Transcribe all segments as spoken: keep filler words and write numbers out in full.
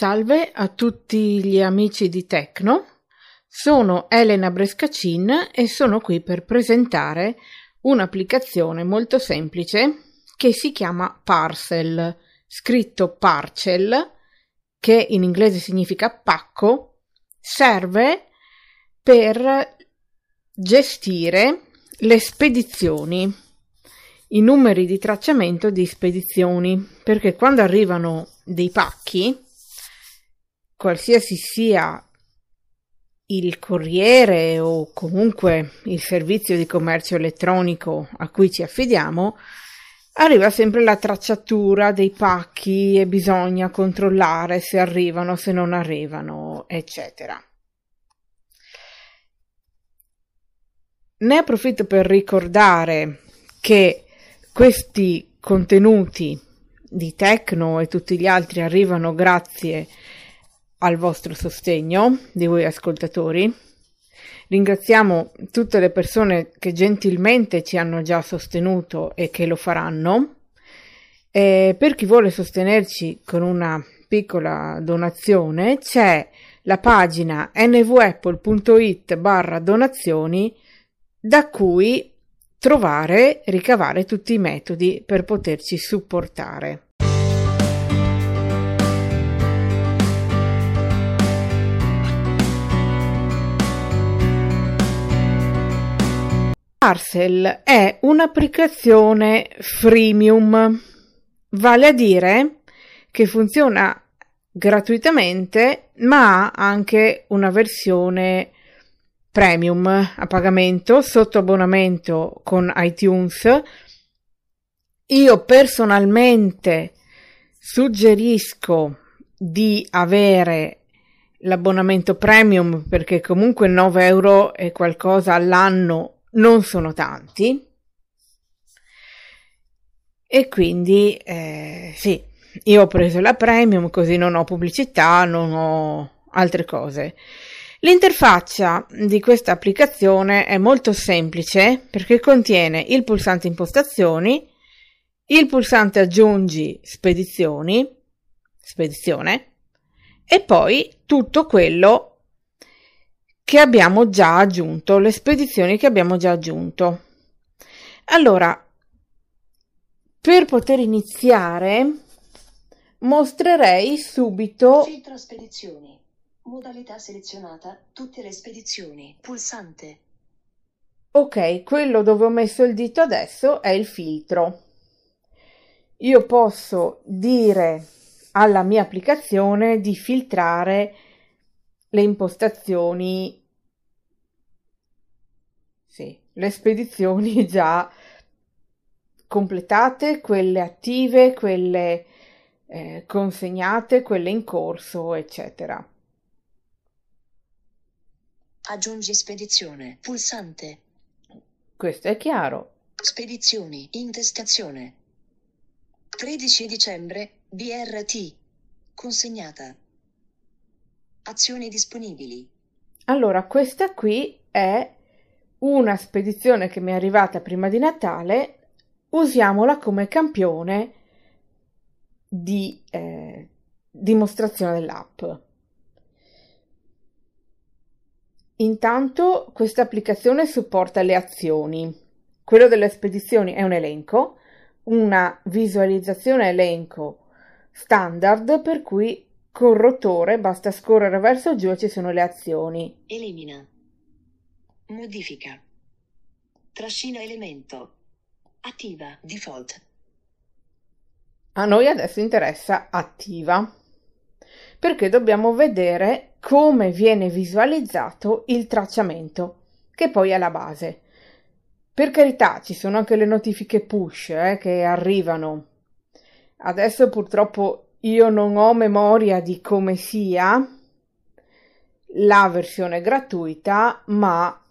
Salve a tutti gli amici di Tecno, sono Elena Brescacin e sono qui per presentare un'applicazione molto semplice che si chiama Parcel, scritto Parcel, che in inglese significa pacco. Serve per gestire le spedizioni, i numeri di tracciamento di spedizioni, perché quando arrivano dei pacchi, qualsiasi sia il corriere o comunque il servizio di commercio elettronico a cui ci affidiamo, arriva sempre la tracciatura dei pacchi e bisogna controllare se arrivano, se non arrivano, eccetera. Ne approfitto per ricordare che questi contenuti di Tecno e tutti gli altri arrivano grazie al vostro sostegno, di voi ascoltatori. Ringraziamo tutte le persone che gentilmente ci hanno già sostenuto e che lo faranno. E per chi vuole sostenerci con una piccola donazione, c'è la pagina n v apple punto i t barra donazioni, da cui trovare, ricavare tutti i metodi per poterci supportare. Parcel è un'applicazione freemium, vale a dire che funziona gratuitamente, ma ha anche una versione premium a pagamento, sotto abbonamento con iTunes. Io personalmente suggerisco di avere l'abbonamento premium, perché comunque nove euro e qualcosa all'anno non sono tanti, e quindi eh, sì, io ho preso la premium così non ho pubblicità, non ho altre cose. L'interfaccia di questa applicazione è molto semplice perché contiene il pulsante impostazioni, il pulsante aggiungi spedizioni, spedizione, e poi tutto quello che abbiamo già aggiunto, le spedizioni che abbiamo già aggiunto. Allora, per poter iniziare, mostrerei subito. Filtro spedizioni, modalità selezionata, tutte le spedizioni, pulsante. Ok, quello dove ho messo il dito adesso è il filtro. Io posso dire alla mia applicazione di filtrare le impostazioni, sì, le spedizioni già completate, quelle attive, quelle eh, consegnate, quelle in corso, eccetera. Aggiungi spedizione, pulsante. Questo è chiaro. Spedizioni, intestazione. tredici dicembre, B R T, consegnata. Azioni disponibili. Allora, questa qui è una spedizione che mi è arrivata prima di Natale, usiamola come campione di eh, dimostrazione dell'app. Intanto questa applicazione supporta le azioni. Quello delle spedizioni è un elenco, una visualizzazione elenco standard, per cui col rotore basta scorrere verso giù e ci sono le azioni. Elimina. Modifica. Trascina elemento. Attiva. Default. A noi adesso interessa attiva, perché dobbiamo vedere come viene visualizzato il tracciamento, che poi è la base. Per carità, ci sono anche le notifiche push eh, che arrivano. Adesso purtroppo io non ho memoria di come sia la versione gratuita, ma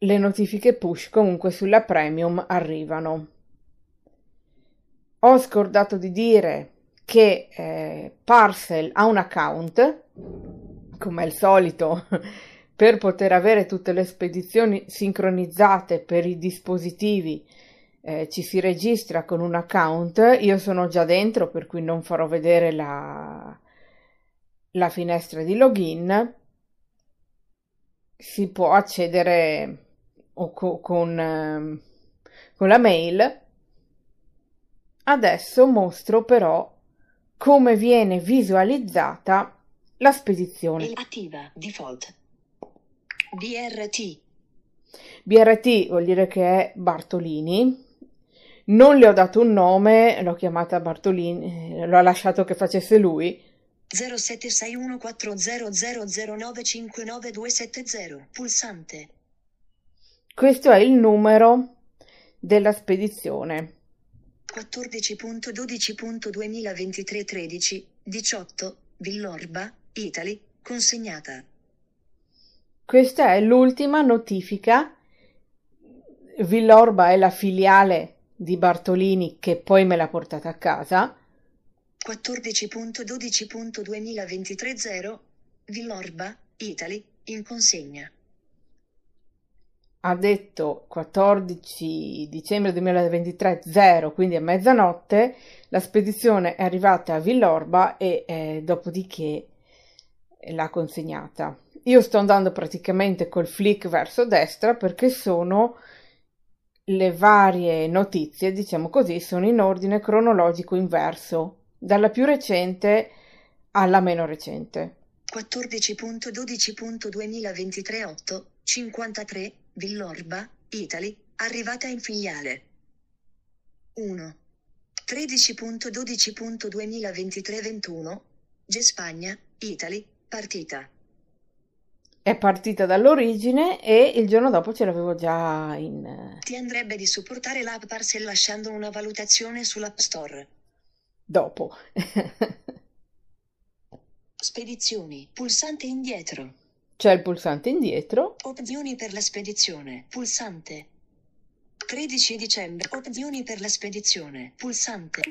le notifiche push comunque sulla premium arrivano. Ho scordato di dire che eh, Parcel ha un account, come al solito, per poter avere tutte le spedizioni sincronizzate per i dispositivi eh, ci si registra con un account. Io sono già dentro, per cui non farò vedere la, la finestra di login. Si può accedere o co- con, eh, con la mail. Adesso mostro però come viene visualizzata la spedizione. Attiva default B R T. B R T vuol dire che è Bartolini. Non le ho dato un nome, l'ho chiamata Bartolini, l'ho lasciato che facesse lui. zero sette sei uno quattro zero zero zero nove cinque nove due sette zero, pulsante. Questo è il numero della spedizione. quattordici dodici duemilaventitré tredici diciotto, Villorba, Italy, consegnata. Questa è l'ultima notifica. Villorba è la filiale di Bartolini che poi me l'ha portata a casa. quattordici dodici duemilaventitré zero, Villorba, Italy, in consegna. Ha detto quattordici dicembre duemilaventitré zero, quindi a mezzanotte la spedizione è arrivata a Villorba e eh, dopodiché l'ha consegnata. Io sto andando praticamente col flick verso destra perché sono le varie notizie, diciamo così, sono in ordine cronologico inverso, dalla più recente alla meno recente. quattordici dodici duemilaventitré otto cinquantatré, Villorba, Italy, arrivata in filiale. uno. tredici dodici duemilaventitré ventuno, Gespagna, Italy, partita. È partita dall'origine e il giorno dopo ce l'avevo già in... Ti andrebbe di supportare l'app Parcel lasciando una valutazione sull'App Store. Dopo. Spedizioni, pulsante indietro. C'è il pulsante indietro. Opzioni per la spedizione. Pulsante. tredici dicembre. Opzioni per la spedizione. Pulsante.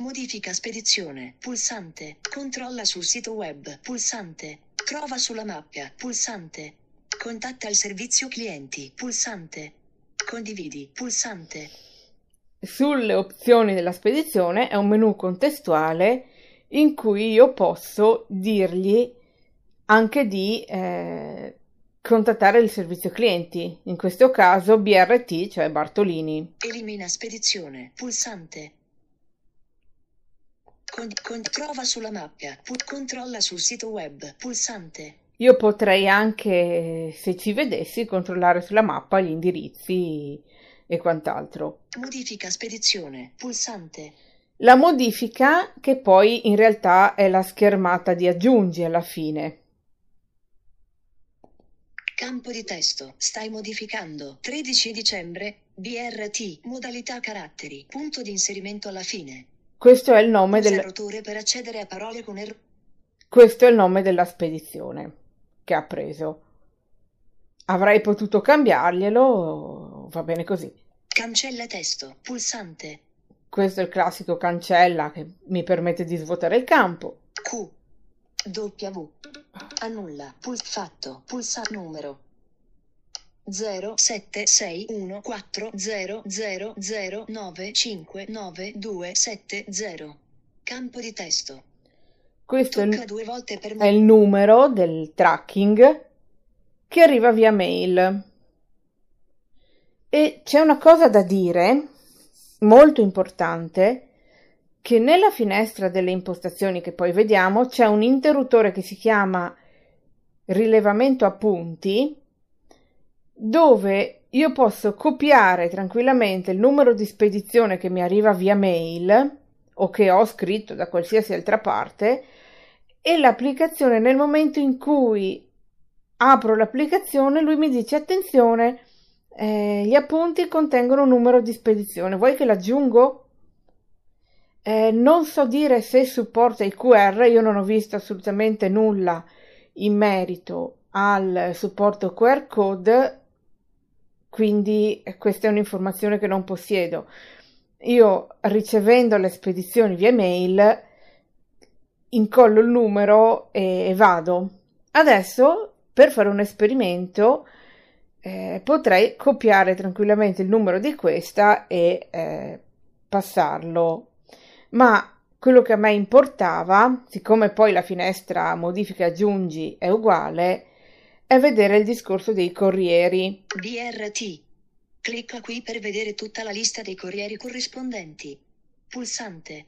Modifica spedizione. Pulsante. Controlla sul sito web. Pulsante. Trova sulla mappa. Pulsante. Contatta il servizio clienti. Pulsante. Condividi. Pulsante. Sulle opzioni della spedizione è un menu contestuale in cui io posso dirgli anche di eh, contattare il servizio clienti, in questo caso B R T, cioè Bartolini. Elimina spedizione, pulsante. Con, con, trova sulla mappa, put, controlla sul sito web, pulsante. Io potrei anche, se ci vedessi, controllare sulla mappa gli indirizzi e quant'altro. Modifica spedizione, pulsante. La modifica che poi in realtà è la schermata di aggiungi alla fine. Campo di testo. Stai modificando. tredici dicembre, B R T, modalità caratteri, punto di inserimento alla fine. Questo è il nome del rotore per accedere a parole con er... Questo è il nome della spedizione che ha preso. Avrei potuto cambiarglielo, va bene così. Cancella testo, pulsante. Questo è il classico cancella che mi permette di svuotare il campo. Q. W. Annulla. Pulso fatto. Pulsa numero zero sette sei uno quattro zero zero zero nove cinque nove due sette zero. Campo di testo. Questo è il, due volte per è il numero del tracking che arriva via mail. E c'è una cosa da dire molto importante, che nella finestra delle impostazioni che poi vediamo c'è un interruttore che si chiama rilevamento appunti, dove io posso copiare tranquillamente il numero di spedizione che mi arriva via mail o che ho scritto da qualsiasi altra parte, e l'applicazione, nel momento in cui apro l'applicazione, lui mi dice attenzione, Eh, gli appunti contengono un numero di spedizione, vuoi che l'aggiungo? Eh, non so dire se supporta il Q R, io non ho visto assolutamente nulla in merito al supporto Q R code, quindi questa è un'informazione che non possiedo. Io, ricevendo le spedizioni via mail, incollo il numero e, e vado. Adesso, per fare un esperimento, eh, potrei copiare tranquillamente il numero di questa e eh, passarlo, ma quello che a me importava, siccome poi la finestra modifica aggiungi è uguale, è vedere il discorso dei corrieri. B R T. Clicca qui per vedere tutta la lista dei corrieri corrispondenti. Pulsante.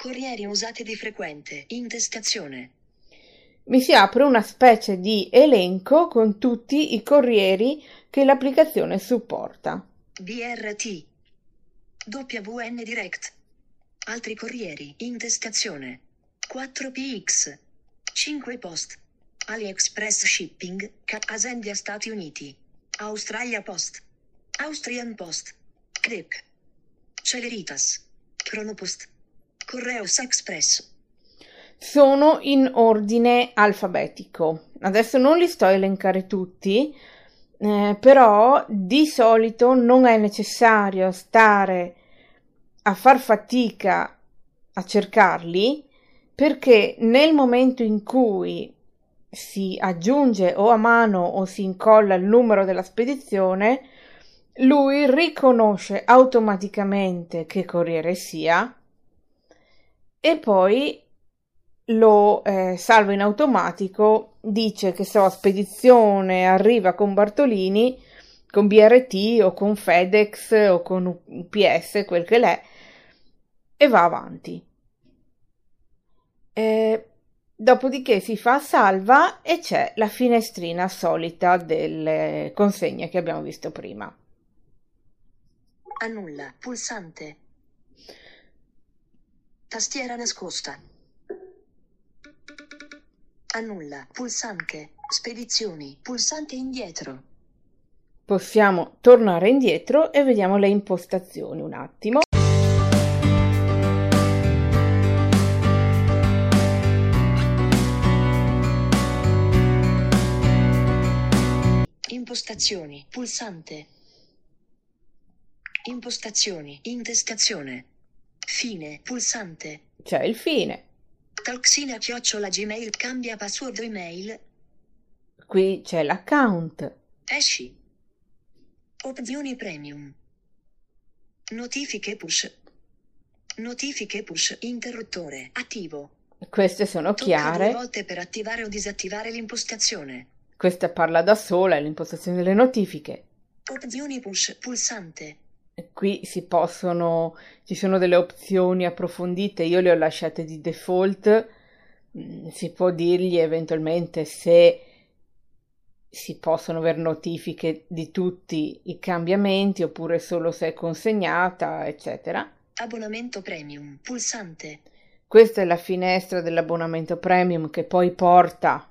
Corrieri usati di frequente. Intestazione. Mi si apre una specie di elenco con tutti i corrieri che l'applicazione supporta. B R T. D W N Direct. Altri corrieri, intestazione, quattro P X, cinque Post, AliExpress Shipping, Capazendia Stati Uniti, Australia Post, Austrian Post, D H L, Celeritas, Chronopost, Correos Express. Sono in ordine alfabetico. Adesso non li sto a elencare tutti, eh, però di solito non è necessario stare a far fatica a cercarli, perché nel momento in cui si aggiunge o a mano o si incolla il numero della spedizione, lui riconosce automaticamente che corriere sia e poi lo eh, salva in automatico, dice che so, spedizione arriva con Bartolini, con B R T o con FedEx o con U P S, quel che l'è, e va avanti. E dopodiché si fa salva e c'è la finestrina solita delle consegne che abbiamo visto prima. Annulla, pulsante. Tastiera nascosta. Annulla, pulsante. Spedizioni, pulsante indietro. Possiamo tornare indietro e vediamo le impostazioni un attimo. Impostazioni, pulsante. Impostazioni, intestazione. Fine, pulsante. C'è il fine. Talksina chiocciola Gmail, cambia password email. Qui c'è l'account. Esci. Opzioni premium. Notifiche push. Notifiche push, interruttore attivo. Queste sono tocca chiare. Due volte per attivare o disattivare l'impostazione. Questa parla da sola, è l'impostazione delle notifiche. Opzioni push, pulsante. Qui si possono, ci sono delle opzioni approfondite, io le ho lasciate di default. Si può dirgli eventualmente se si possono avere notifiche di tutti i cambiamenti oppure solo se è consegnata, eccetera. Abbonamento premium, pulsante. Questa è la finestra dell'abbonamento premium che poi porta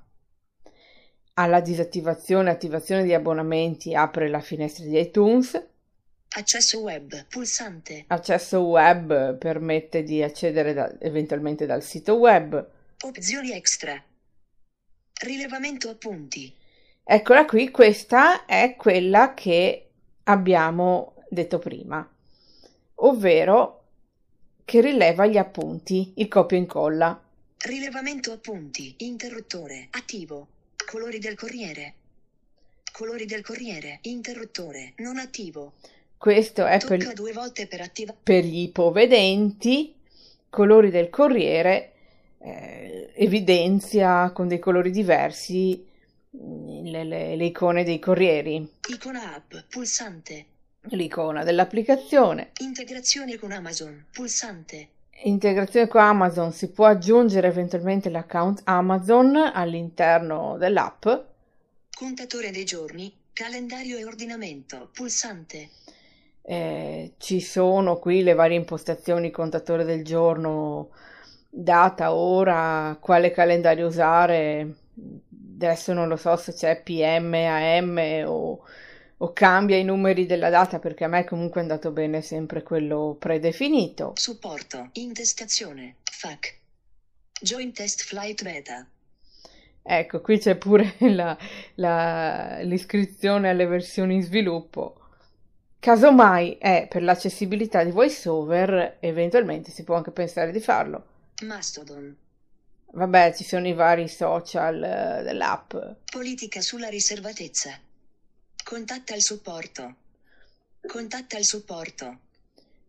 alla disattivazione, attivazione di abbonamenti, apre la finestra di iTunes. Accesso web, pulsante. Accesso web permette di accedere da, eventualmente dal sito web. Opzioni extra. Rilevamento appunti. Eccola qui, questa è quella che abbiamo detto prima, ovvero che rileva gli appunti, il copia e incolla. Rilevamento appunti, interruttore attivo. Colori del corriere. Colori del corriere, interruttore non attivo. Questo è per, due volte per, attiva- per gli ipovedenti. Colori del corriere eh, evidenzia con dei colori diversi le, le, le icone dei corrieri. Icona app, pulsante. L'icona dell'applicazione. Integrazione con Amazon, pulsante. Integrazione con Amazon, si può aggiungere eventualmente l'account Amazon all'interno dell'app. Contatore dei giorni, calendario e ordinamento, pulsante. Eh, ci sono qui le varie impostazioni, contatore del giorno, data, ora, quale calendario usare. Adesso non lo so se c'è P M, A M o, o cambia i numeri della data, perché a me comunque è andato bene sempre quello predefinito. Supporto, intestazione, F A Q, Join TestFlight Beta. Ecco, qui c'è pure la, la, l'iscrizione alle versioni in sviluppo. Casomai è per l'accessibilità di VoiceOver, eventualmente si può anche pensare di farlo. Mastodon. Vabbè, ci sono i vari social dell'app. Politica sulla riservatezza. Contatta il supporto. Contatta il supporto.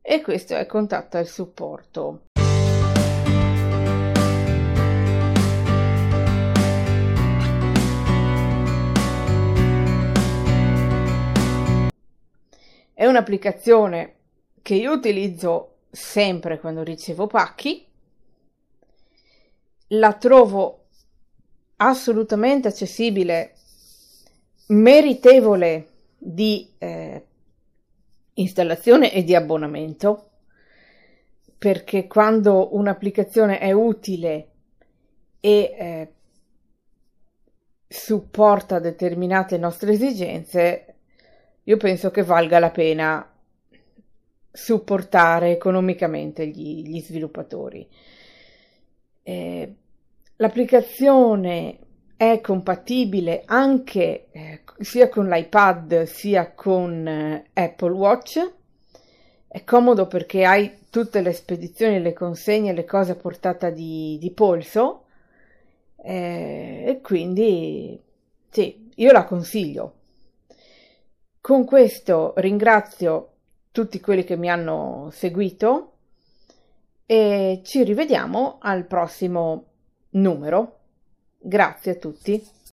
E questo è Contatta il supporto. È un'applicazione che io utilizzo sempre quando ricevo pacchi. La trovo assolutamente accessibile, meritevole di eh, installazione e di abbonamento, perché quando un'applicazione è utile e eh, supporta determinate nostre esigenze, io penso che valga la pena supportare economicamente gli, gli sviluppatori. Eh, l'applicazione è compatibile anche eh, sia con l'iPad sia con eh, Apple Watch. È comodo perché hai tutte le spedizioni, le consegne, le cose a portata di, di polso eh, e quindi sì, io la consiglio. Con questo ringrazio tutti quelli che mi hanno seguito e ci rivediamo al prossimo numero. Grazie a tutti.